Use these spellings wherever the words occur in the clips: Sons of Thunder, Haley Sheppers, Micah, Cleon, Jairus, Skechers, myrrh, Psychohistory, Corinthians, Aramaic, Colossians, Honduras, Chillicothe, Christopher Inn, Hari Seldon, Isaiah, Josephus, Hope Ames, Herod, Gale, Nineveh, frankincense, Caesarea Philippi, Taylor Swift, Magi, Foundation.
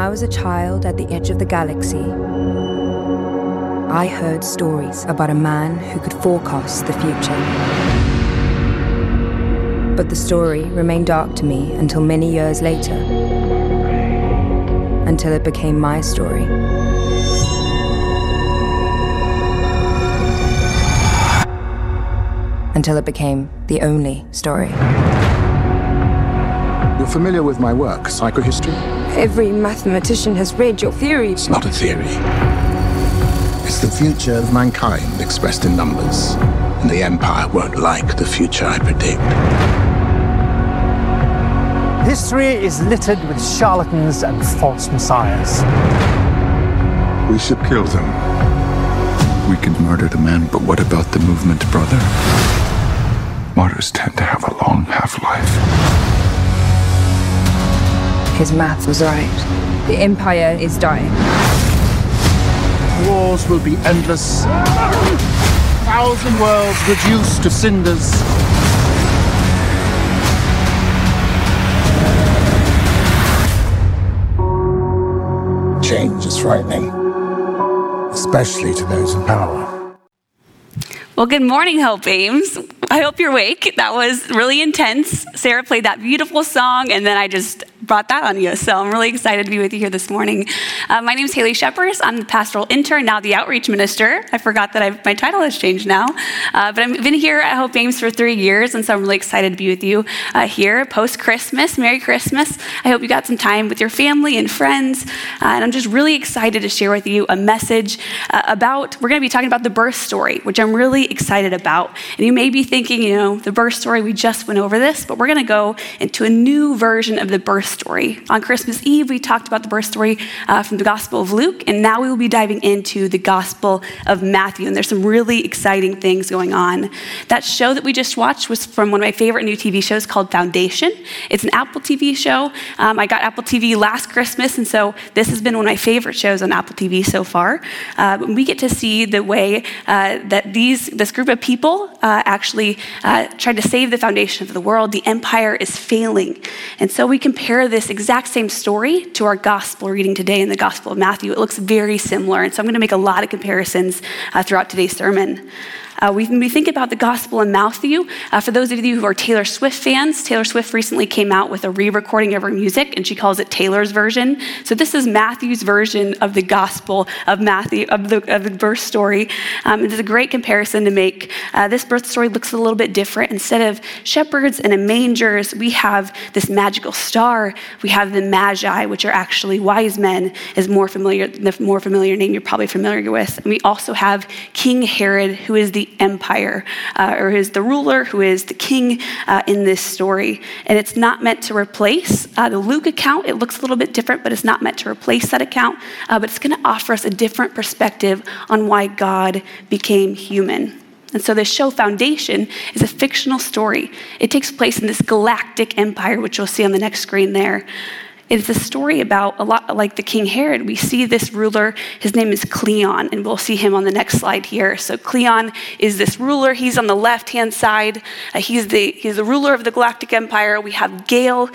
I was a child at the edge of the galaxy, I heard stories about a man who could forecast the future. But the story remained dark to me until many years later, until it became my story. Until it became the only story. You're familiar with my work, Psychohistory? Every mathematician has read your theory. It's not a theory. It's the future of mankind expressed in numbers. And the Empire won't like the future I predict. History is littered with charlatans and false messiahs. We should kill them. We could murder the man, but what about the movement, brother? Martyrs tend to have a long half-life. His math was right. The Empire is dying. Wars will be endless. 1,000 worlds reduced to cinders. Change is frightening. Especially to those in power. Well, good morning, Hope Ames. I hope you're awake. That was really intense. Sarah played that beautiful song, and then I just brought that on you. So I'm really excited to be with you here this morning. My name is Haley Sheppers. I'm the pastoral intern, now the outreach minister. I forgot that my title has changed now. But I've been here at Hope Ames for 3 years, and so I'm really excited to be with you here post-Christmas. Merry Christmas. I hope you got some time with your family and friends. And I'm just really excited to share with you a message we're going to be talking about the birth story, which I'm really excited about. And you may be thinking, you know, the birth story, we just went over this, but we're going to go into a new version of the birth story. On Christmas Eve, we talked about the birth story from the Gospel of Luke, and now we will be diving into the Gospel of Matthew, and there's some really exciting things going on. That show that we just watched was from one of my favorite new TV shows called Foundation. It's an Apple TV show. I got Apple TV last Christmas, and so this has been one of my favorite shows on Apple TV so far. We get to see the way that this group of people actually tried to save the foundation of the world. The empire is failing. And so we compare this exact same story to our gospel reading today in the Gospel of Matthew. It looks very similar. And so I'm going to make a lot of comparisons throughout today's sermon. When we think about the Gospel of Matthew, for those of you who are Taylor Swift fans, Taylor Swift recently came out with a re-recording of her music, and she calls it Taylor's version. So this is Matthew's version of the Gospel of Matthew, of the birth story. It is a great comparison to make. This birth story looks a little bit different. Instead of shepherds and mangers, we have this magical star. We have the Magi, which are actually wise men, is the more familiar name you're probably familiar with. And we also have King Herod, who is the empire, or is the ruler, who is the king in this story. And it's not meant to replace the Luke account. It looks a little bit different, but it's not meant to replace that account. But it's going to offer us a different perspective on why God became human. And so this show, Foundation, is a fictional story. It takes place in this galactic empire, which you'll see on the next screen there. It's a story about, a lot like the King Herod, we see this ruler. His name is Cleon, and we'll see him on the next slide here. So Cleon is this ruler. He's on the left-hand side. He's the ruler of the Galactic Empire. We have Gale,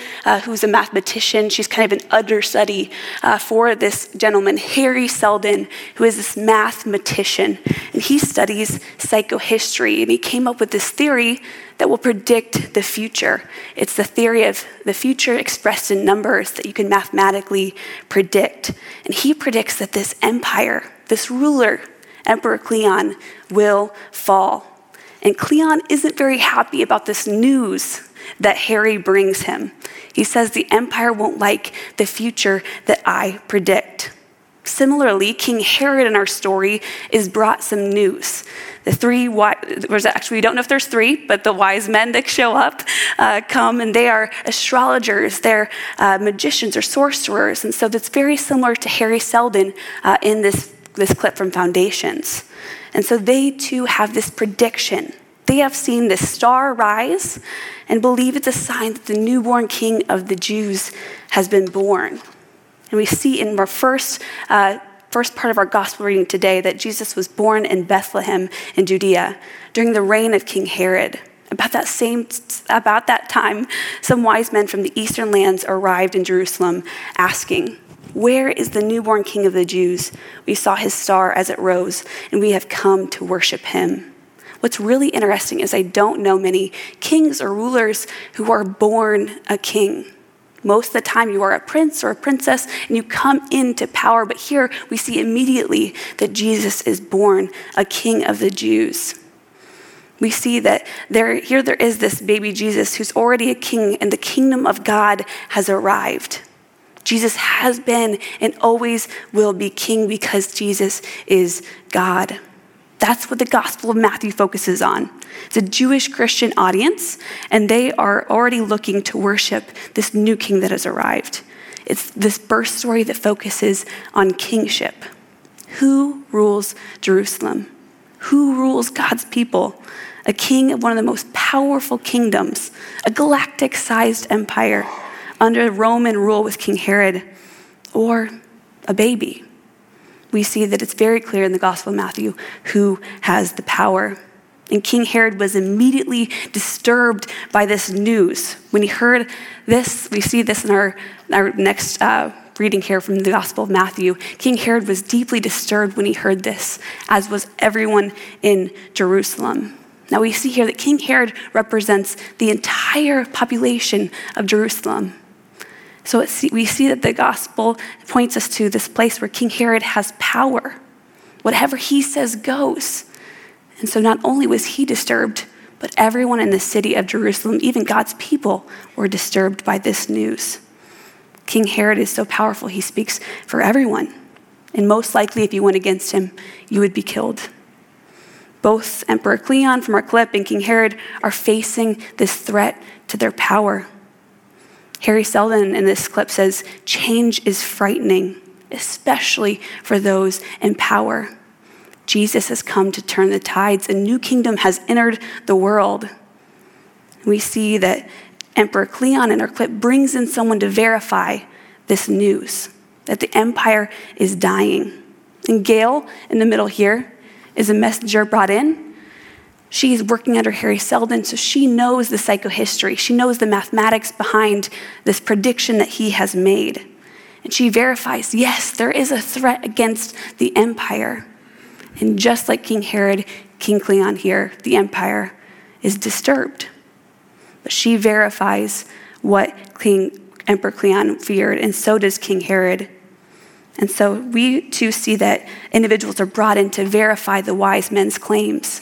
who's a mathematician. She's kind of an understudy for this gentleman, Hari Seldon, who is this mathematician. And he studies psychohistory, and he came up with this theory that will predict the future. It's the theory of the future expressed in numbers that you can mathematically predict. And he predicts that this empire, this ruler, Emperor Cleon, will fall. And Cleon isn't very happy about this news that Harry brings him. He says the empire won't like the future that I predict. Similarly, King Herod in our story is brought some news. We don't know if there's three, but the wise men that show up come, and they are astrologers, they're magicians or sorcerers. And so that's very similar to Hari Seldon in this clip from Foundations. And so they too have this prediction. They have seen this star rise and believe it's a sign that the newborn king of the Jews has been born. And we see in our first part of our gospel reading today that Jesus was born in Bethlehem in Judea during the reign of King Herod. About that time, some wise men from the eastern lands arrived in Jerusalem asking, Where is the newborn King of the Jews? We saw his star as it rose, and we have come to worship him. What's really interesting is I don't know many kings or rulers who are born a king. Most of the time you are a prince or a princess and you come into power, but here we see immediately that Jesus is born a King of the Jews. We see that there is this baby Jesus who's already a king, and the kingdom of God has arrived. Jesus has been and always will be king because Jesus is God. That's what the Gospel of Matthew focuses on. It's a Jewish Christian audience, and they are already looking to worship this new king that has arrived. It's this birth story that focuses on kingship. Who rules Jerusalem? Who rules God's people? A king of one of the most powerful kingdoms, a galactic-sized empire under Roman rule with King Herod, or a baby. We see that it's very clear in the Gospel of Matthew who has the power. And King Herod was immediately disturbed by this news. When he heard this, we see this in our next reading here from the Gospel of Matthew. King Herod was deeply disturbed when he heard this, as was everyone in Jerusalem. Now we see here that King Herod represents the entire population of Jerusalem. So we see that the gospel points us to this place where King Herod has power. Whatever he says goes. And so not only was he disturbed, but everyone in the city of Jerusalem, even God's people, were disturbed by this news. King Herod is so powerful, he speaks for everyone. And most likely, if you went against him, you would be killed. Both Emperor Cleon from our clip and King Herod are facing this threat to their power. Hari Seldon in this clip says, change is frightening, especially for those in power. Jesus has come to turn the tides. A new kingdom has entered the world. We see that Emperor Cleon in our clip brings in someone to verify this news, that the empire is dying. And Gale in the middle here is a messenger brought in. She's working under Hari Seldon, so she knows the psychohistory. She knows the mathematics behind this prediction that he has made. And she verifies, yes, there is a threat against the empire. And just like King Herod, King Cleon here, the empire is disturbed. But she verifies what Emperor Cleon feared, and so does King Herod. And so we too see that individuals are brought in to verify the wise men's claims.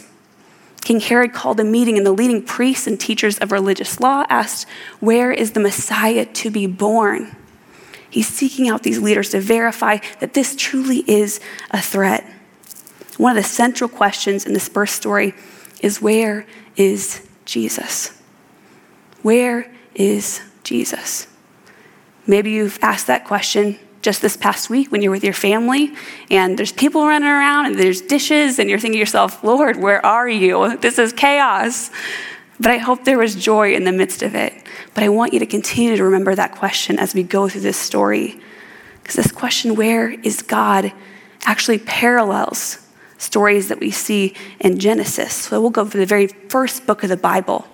King Herod called a meeting, and the leading priests and teachers of religious law asked, where is the Messiah to be born? He's seeking out these leaders to verify that this truly is a threat. One of the central questions in this birth story is, where is Jesus? Where is Jesus? Maybe you've asked that question just this past week when you're with your family and there's people running around and there's dishes and you're thinking to yourself, Lord, where are you? This is chaos. But I hope there was joy in the midst of it. But I want you to continue to remember that question as we go through this story. Because this question, where is God, actually parallels stories that we see in Genesis. So we'll go for the very first book of the Bible.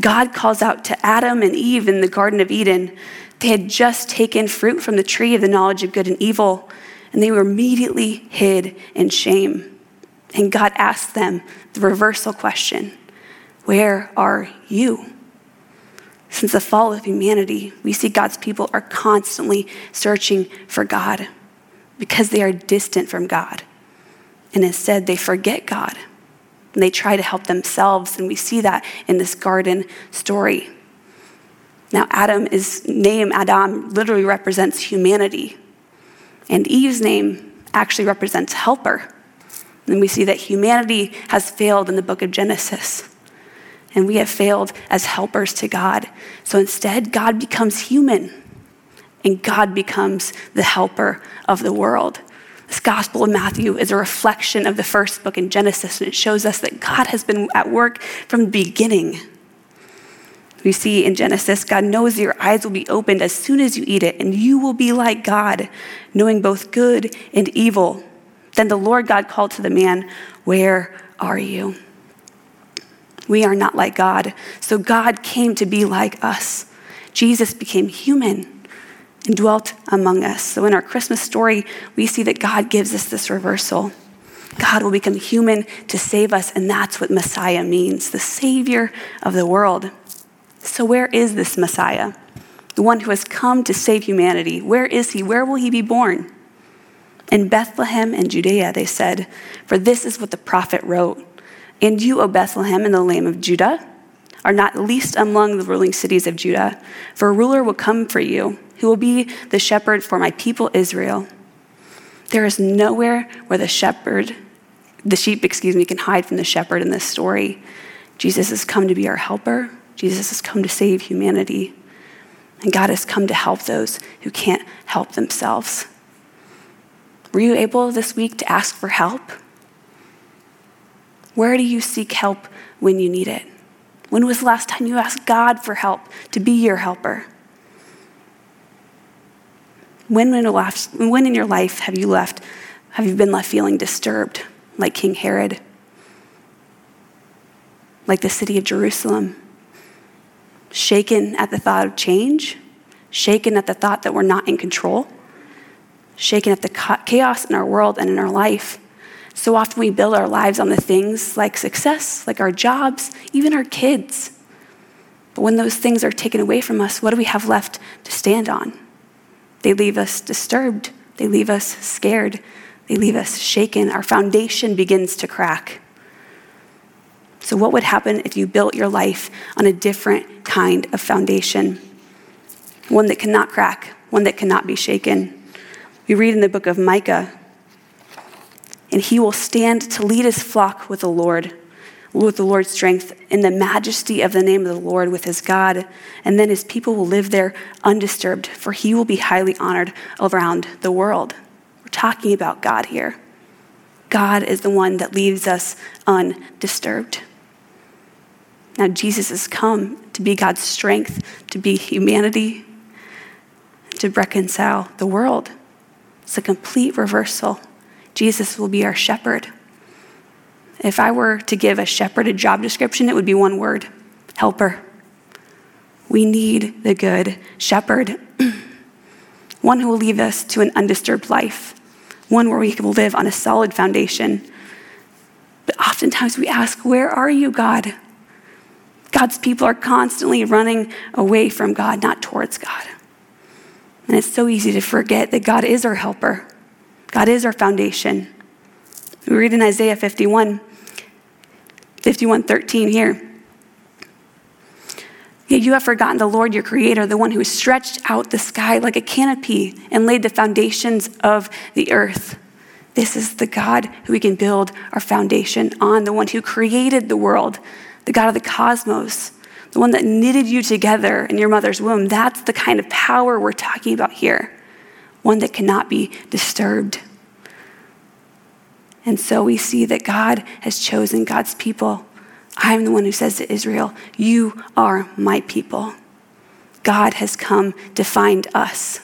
God calls out to Adam and Eve in the Garden of Eden. They had just taken fruit from the tree of the knowledge of good and evil, and they were immediately hid in shame. And God asked them the reversal question, where are you? Since the fall of humanity, we see God's people are constantly searching for God because they are distant from God. And instead, they forget God. And they try to help themselves, and we see that in this garden story. Now, Adam's name, Adam, literally represents humanity. And Eve's name actually represents helper. And we see that humanity has failed in the book of Genesis. And we have failed as helpers to God. So instead, God becomes human. And God becomes the helper of the world. This Gospel of Matthew is a reflection of the first book in Genesis, and it shows us that God has been at work from the beginning. We see in Genesis, God knows that your eyes will be opened as soon as you eat it, and you will be like God, knowing both good and evil. Then the Lord God called to the man, where are you? We are not like God, so God came to be like us. Jesus became human. and dwelt among us. So in our Christmas story, we see that God gives us this reversal. God will become human to save us, and that's what Messiah means, the Savior of the world. So where is this Messiah? The one who has come to save humanity. Where is he? Where will he be born? In Bethlehem and Judea, they said, for this is what the prophet wrote. And you, O Bethlehem, and the Lamb of Judah, are not least among the ruling cities of Judah, for a ruler will come for you, who will be the shepherd for my people Israel. There is nowhere where the sheep can hide from the shepherd in this story. Jesus has come to be our helper. Jesus has come to save humanity. And God has come to help those who can't help themselves. Were you able this week to ask for help? Where do you seek help when you need it? When was the last time you asked God for help to be your helper? When in your life have you been left feeling disturbed, like King Herod, like the city of Jerusalem? Shaken at the thought of change, shaken at the thought that we're not in control, shaken at the chaos in our world and in our life. So often we build our lives on the things like success, like our jobs, even our kids. But when those things are taken away from us, what do we have left to stand on? They leave us disturbed. They leave us scared. They leave us shaken. Our foundation begins to crack. So what would happen if you built your life on a different kind of foundation? One that cannot crack, one that cannot be shaken. We read in the book of Micah, and he will stand to lead his flock with the Lord's strength, in the majesty of the name of the Lord with his God. And then his people will live there undisturbed, for he will be highly honored around the world. We're talking about God here. God is the one that leaves us undisturbed. Now Jesus has come to be God's strength, to be humanity, to reconcile the world. It's a complete reversal. Jesus will be our shepherd. If I were to give a shepherd a job description, it would be one word: helper. We need the good shepherd, one who will lead us to an undisturbed life, one where we can live on a solid foundation. But oftentimes we ask, where are you, God? God's people are constantly running away from God, not towards God. And it's so easy to forget that God is our helper. God is our foundation. We read in Isaiah 51:13 here. Yet you have forgotten the Lord, your creator, the one who stretched out the sky like a canopy and laid the foundations of the earth. This is the God who we can build our foundation on, the one who created the world, the God of the cosmos, the one that knitted you together in your mother's womb. That's the kind of power we're talking about here, one that cannot be disturbed. And so we see that God has chosen God's people. I am the one who says to Israel, you are my people. God has come to find us.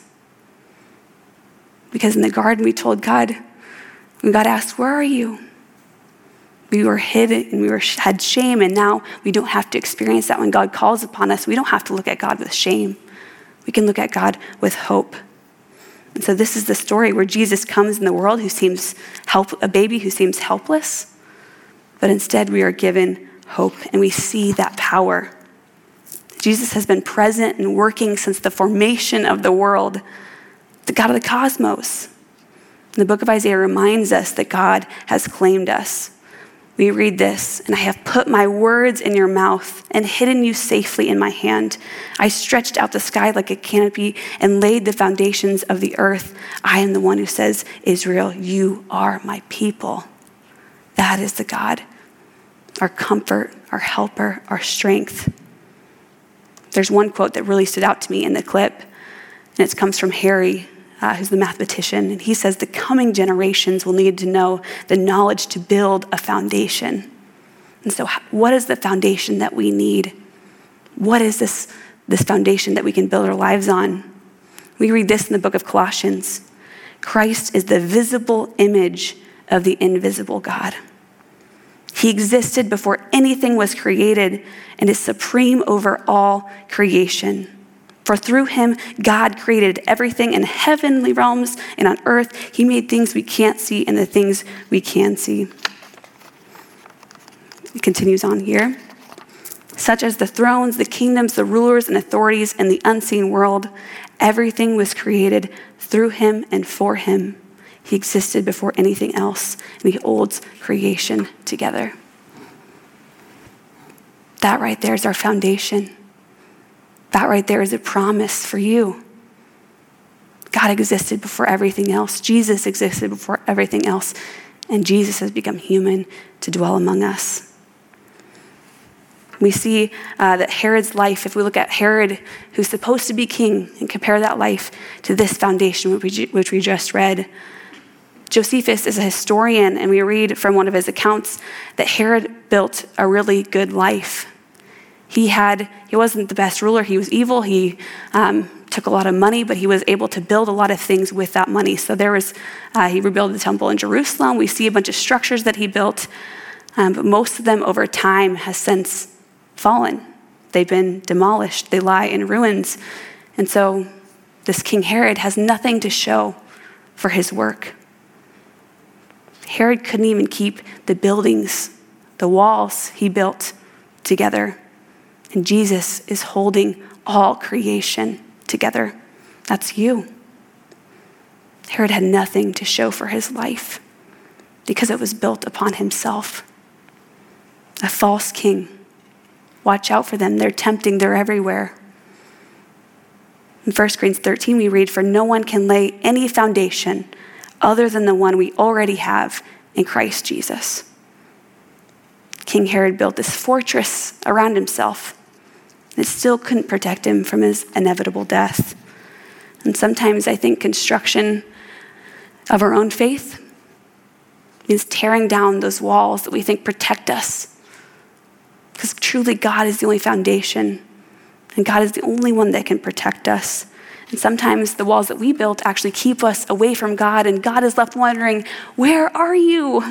Because in the garden we told God, when God asked, where are you? We were hidden and had shame, and now we don't have to experience that when God calls upon us. We don't have to look at God with shame. We can look at God with hope. And so this is the story where Jesus comes in the world, a baby who seems helpless, but instead we are given hope, and we see that power. Jesus has been present and working since the formation of the world, the God of the cosmos. The book of Isaiah reminds us that God has claimed us. We read this, and I have put my words in your mouth and hidden you safely in my hand. I stretched out the sky like a canopy and laid the foundations of the earth. I am the one who says, Israel, you are my people. That is the God, our comfort, our helper, our strength. There's one quote that really stood out to me in the clip, and it comes from Hari, who's the mathematician, and he says, the coming generations will need to know the knowledge to build a foundation. And so what is the foundation that we need? What is this foundation that we can build our lives on? We read this in the book of Colossians. Christ is the visible image of the invisible God. He existed before anything was created and is supreme over all creation. For through him, God created everything in heavenly realms and on earth. He made things we can't see and the things we can see. It continues on here. Such as the thrones, the kingdoms, the rulers and authorities in the unseen world. Everything was created through him and for him. He existed before anything else, and he holds creation together. That right there is our foundation. That right there is a promise for you. God existed before everything else. Jesus existed before everything else, and Jesus has become human to dwell among us. We see that Herod's life, if we look at Herod, who's supposed to be king, and compare that life to this foundation, which we just read. Josephus is a historian, and we read from one of his accounts that Herod built a really good life. He wasn't the best ruler. He was evil. He took a lot of money, but he was able to build a lot of things with that money. So he rebuilt the temple in Jerusalem. We see a bunch of structures that he built, but most of them over time has since fallen. They've been demolished. They lie in ruins. And so this King Herod has nothing to show for his work. Herod couldn't even keep the buildings, the walls he built together. And Jesus is holding all creation together. That's you. Herod had nothing to show for his life because it was built upon himself. A false king. Watch out for them. They're tempting. They're everywhere. In 1 Corinthians 13, we read, "For no one can lay any foundation other than the one we already have in Christ Jesus." King Herod built this fortress around himself. It still couldn't protect him from his inevitable death. And sometimes I think construction of our own faith means tearing down those walls that we think protect us. Because truly, God is the only foundation, and God is the only one that can protect us. And sometimes the walls that we built actually keep us away from God, and God is left wondering, where are you?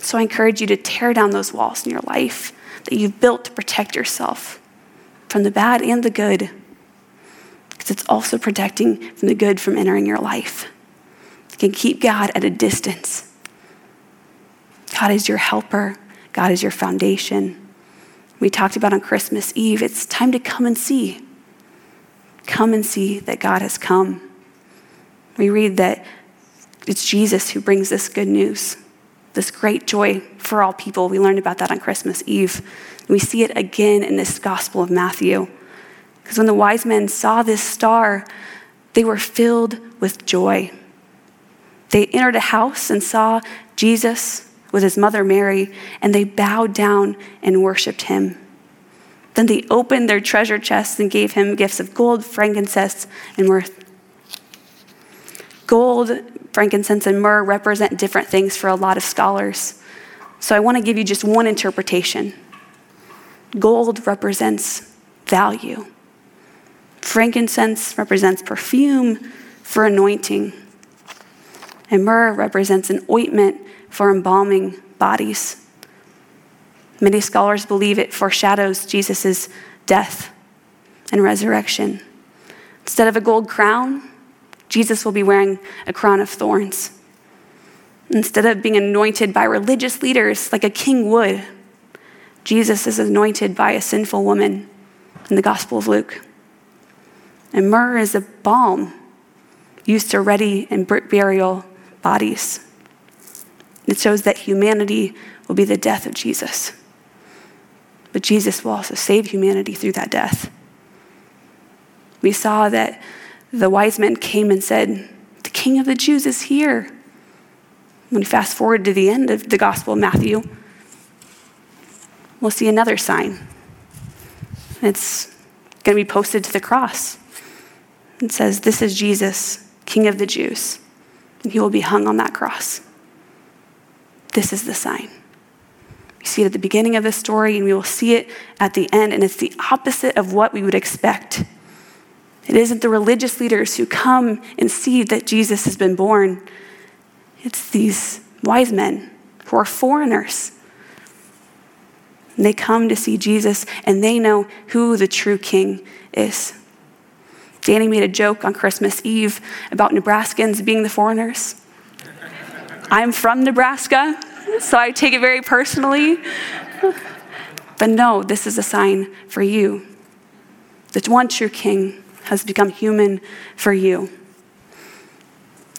So I encourage you to tear down those walls in your life that you've built to protect yourself from the bad and the good, because it's also protecting from the good from entering your life. You can keep God at a distance. God is your helper. God is your foundation. We talked about on Christmas Eve, it's time to come and see. Come and see that God has come. We read that it's Jesus who brings this good news, this great joy for all people. We learned about that on Christmas Eve. We see it again in this Gospel of Matthew. Because when the wise men saw this star, they were filled with joy. They entered a house and saw Jesus with his mother Mary, and they bowed down and worshiped him. Then they opened their treasure chests and gave him gifts of gold, frankincense, and myrrh. Gold, frankincense, and myrrh represent different things for a lot of scholars. So I want to give you just one interpretation. Gold represents value. Frankincense represents perfume for anointing. And myrrh represents an ointment for embalming bodies. Many scholars believe it foreshadows Jesus' death and resurrection. Instead of a gold crown, Jesus will be wearing a crown of thorns. Instead of being anointed by religious leaders like a king would, Jesus is anointed by a sinful woman in the Gospel of Luke. And myrrh is a balm used to ready and burial bodies. It shows that humanity will be the death of Jesus. But Jesus will also save humanity through that death. We saw that the wise men came and said, "The King of the Jews is here." When we fast forward to the end of the Gospel of Matthew, we'll see another sign. It's going to be posted to the cross. It says, "This is Jesus, King of the Jews," and he will be hung on that cross. This is the sign. We see it at the beginning of the story, and we will see it at the end, and it's the opposite of what we would expect. It isn't the religious leaders who come and see that Jesus has been born. It's these wise men who are foreigners. They come to see Jesus, and they know who the true king is. Danny made a joke on Christmas Eve about Nebraskans being the foreigners. I'm from Nebraska, so I take it very personally. But no, this is a sign for you. The one true king has become human for you.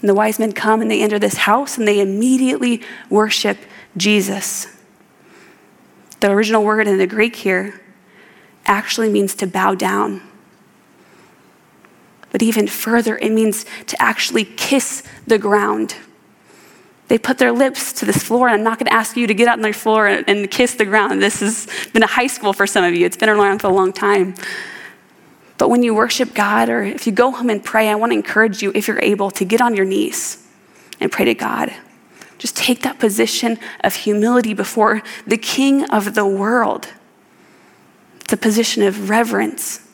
And the wise men come and they enter this house and they immediately worship Jesus. The original word in the Greek here actually means to bow down. But even further, it means to actually kiss the ground. They put their lips to this floor, and I'm not going to ask you to get out on their floor and kiss the ground. This has been a high school for some of you. It's been around for a long time. But when you worship God, or if you go home and pray, I want to encourage you, if you're able, to get on your knees and pray to God. Just take that position of humility before the King of the world. It's a position of reverence.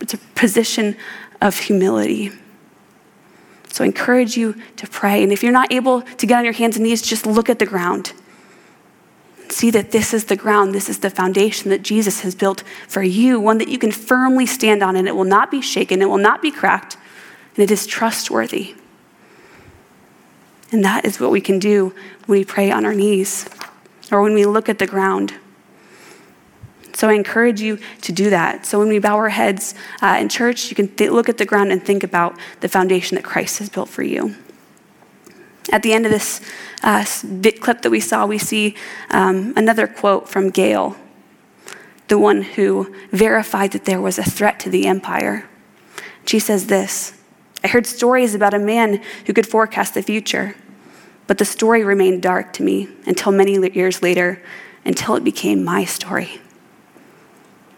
It's a position of humility. So I encourage you to pray. And if you're not able to get on your hands and knees, just look at the ground. See that this is the ground, this is the foundation that Jesus has built for you, one that you can firmly stand on, and it will not be shaken, it will not be cracked, and it is trustworthy. And that is what we can do when we pray on our knees or when we look at the ground. So I encourage you to do that. So when we bow our heads in church, you can look at the ground and think about the foundation that Christ has built for you. At the end of this clip that we saw, we see another quote from Gale, the one who verified that there was a threat to the empire. She says this, "I heard stories about a man who could forecast the future, but the story remained dark to me until many years later, until it became my story."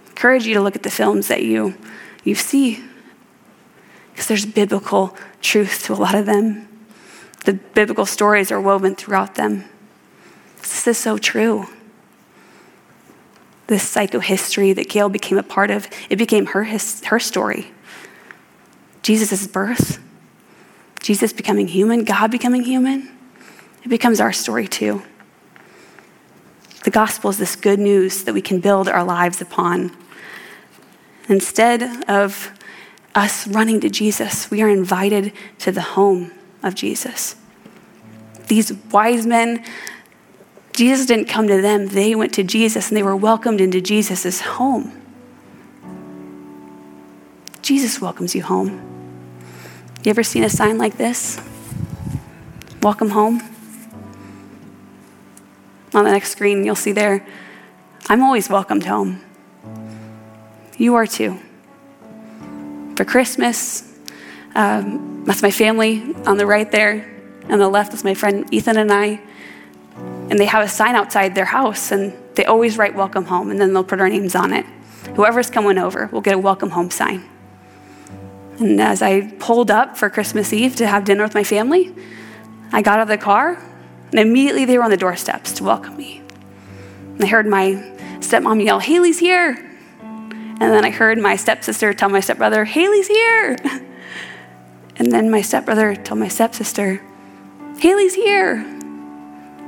I encourage you to look at the films that you see, because there's biblical truth to a lot of them. The biblical stories are woven throughout them. This is so true. This psychohistory that Gale became a part of, it became her story. Jesus' birth, Jesus becoming human, God becoming human, it becomes our story too. The gospel is this good news that we can build our lives upon. Instead of us running to Jesus, we are invited to the home of Jesus. These wise men, Jesus didn't come to them, they went to Jesus, and they were welcomed into Jesus' home. Jesus welcomes you home. You ever seen a sign like this? Welcome home. On the next screen, you'll see there, I'm always welcomed home. You are too. For Christmas, that's my family on the right there. On the left is my friend Ethan and I. And they have a sign outside their house, and they always write welcome home, and then they'll put our names on it. Whoever's coming over will get a welcome home sign. And as I pulled up for Christmas Eve to have dinner with my family, I got out of the car, and immediately they were on the doorsteps to welcome me. And I heard my stepmom yell, "Haley's here!" And then I heard my stepsister tell my stepbrother, "Haley's here!" And then my stepbrother told my stepsister, "Haley's here!"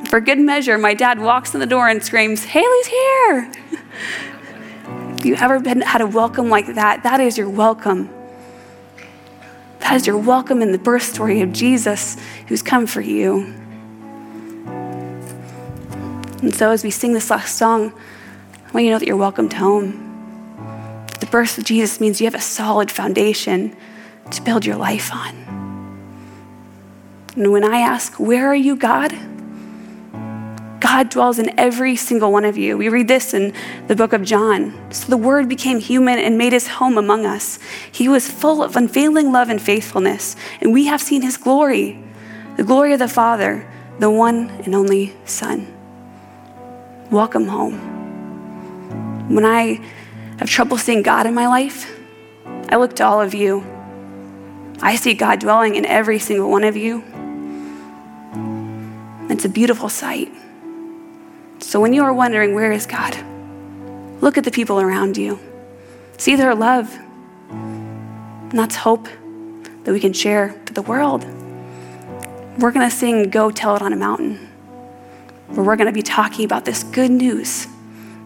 For good measure, my dad walks in the door and screams, "Haley's here!" If you ever had a welcome like that, that is your welcome. That is your welcome in the birth story of Jesus who's come for you. And so as we sing this last song, I want you to know that you're welcomed home. The birth of Jesus means you have a solid foundation to build your life on. And when I ask, where are you, God? God dwells in every single one of you. We read this in the book of John. So the Word became human and made his home among us. He was full of unfailing love and faithfulness, and we have seen his glory, the glory of the Father, the one and only Son. Welcome home. When I have trouble seeing God in my life, I look to all of you. I see God dwelling in every single one of you. It's a beautiful sight. So when you are wondering, where is God? Look at the people around you. See their love. And that's hope that we can share to the world. We're going to sing, "Go Tell It on a Mountain." where we're going to be talking about this good news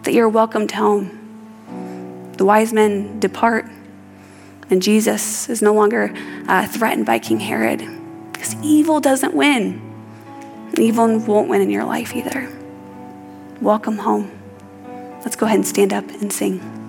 that you're welcomed home. The wise men depart, and Jesus is no longer threatened by King Herod, because evil doesn't win. Evil won't win in your life either. Welcome home. Let's go ahead and stand up and sing.